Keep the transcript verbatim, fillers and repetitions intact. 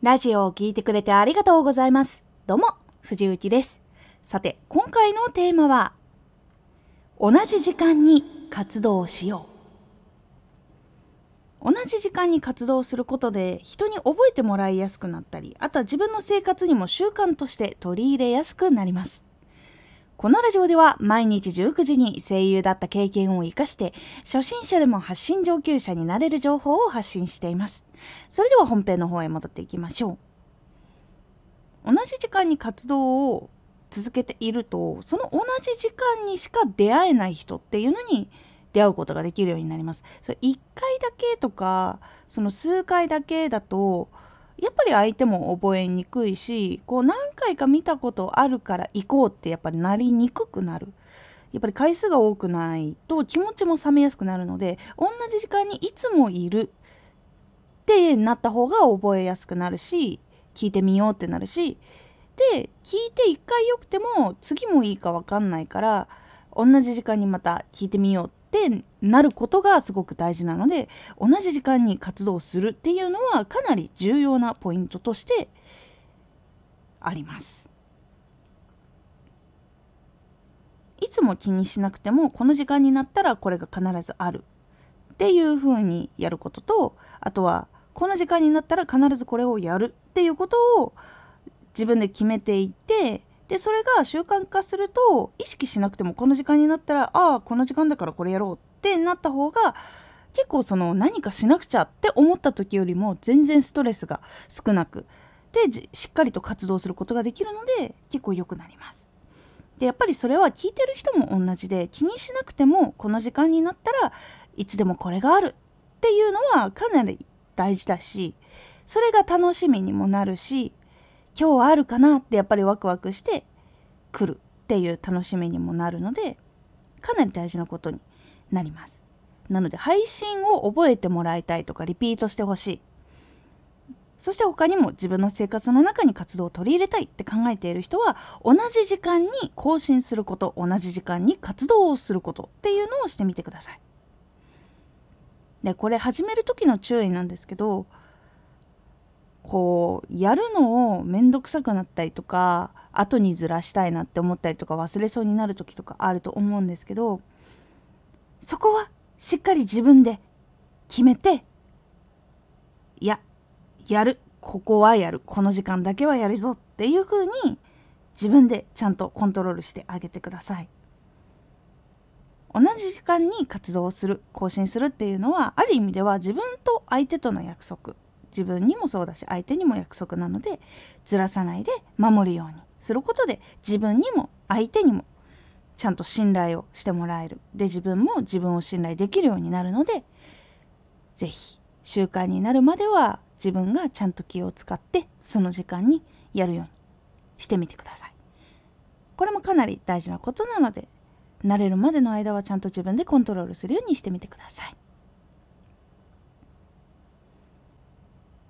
ラジオを聞いてくれてありがとうございます。どうも、藤幸です。さて、今回のテーマは、同じ時間に活動しよう。同じ時間に活動することで、人に覚えてもらいやすくなったり、あとは自分の生活にも習慣として取り入れやすくなります。このラジオでは毎日じゅうくじに声優だった経験を生かして初心者でも発信上級者になれる情報を発信しています。それでは本編の方へ戻っていきましょう。同じ時間に活動を続けていると、その同じ時間にしか出会えない人っていうのに出会うことができるようになります。それいっかいだけとか、その数回だけだと、やっぱり相手も覚えにくいし、こう何回か見たことあるから行こうってやっぱりなりにくくなる。やっぱり回数が多くないと気持ちも冷めやすくなるので、同じ時間にいつもいるってなった方が覚えやすくなるし、聞いてみようってなるし、で、聞いて一回よくても次もいいか分かんないから、同じ時間にまた聞いてみようってってなることがすごく大事なので、同じ時間に活動するっていうのはかなり重要なポイントとしてあります。いつも気にしなくても、この時間になったらこれが必ずあるっていうふうにやることと、あとはこの時間になったら必ずこれをやるっていうことを自分で決めていて、でそれが習慣化すると、意識しなくてもこの時間になったら、ああこの時間だからこれやろうってなった方が、結構その何かしなくちゃって思った時よりも全然ストレスが少なくで、しっかりと活動することができるので結構良くなります。でやっぱりそれは聞いてる人も同じで、気にしなくてもこの時間になったらいつでもこれがあるっていうのはかなり大事だし、それが楽しみにもなるし、今日はあるかなってやっぱりワクワクして来るっていう楽しみにもなるので、かなり大事なことになります。なので配信を覚えてもらいたいとか、リピートしてほしい。そして他にも自分の生活の中に活動を取り入れたいって考えている人は、同じ時間に更新すること、同じ時間に活動をすることっていうのをしてみてください。で、これ始める時の注意なんですけど、こうやるのをめんどくさくなったりとか、後にずらしたいなって思ったりとか、忘れそうになる時とかあると思うんですけど、そこはしっかり自分で決めて、いややる、ここはやる、この時間だけはやるぞっていう風に自分でちゃんとコントロールしてあげてください。同じ時間に活動をする、更新するっていうのは、ある意味では自分と相手との約束、自分にもそうだし相手にも約束なので、ずらさないで守るようにすることで、自分にも相手にもちゃんと信頼をしてもらえる。で、自分も自分を信頼できるようになるので、ぜひ習慣になるまでは自分がちゃんと気を使ってその時間にやるようにしてみてください。これもかなり大事なことなので、慣れるまでの間はちゃんと自分でコントロールするようにしてみてください。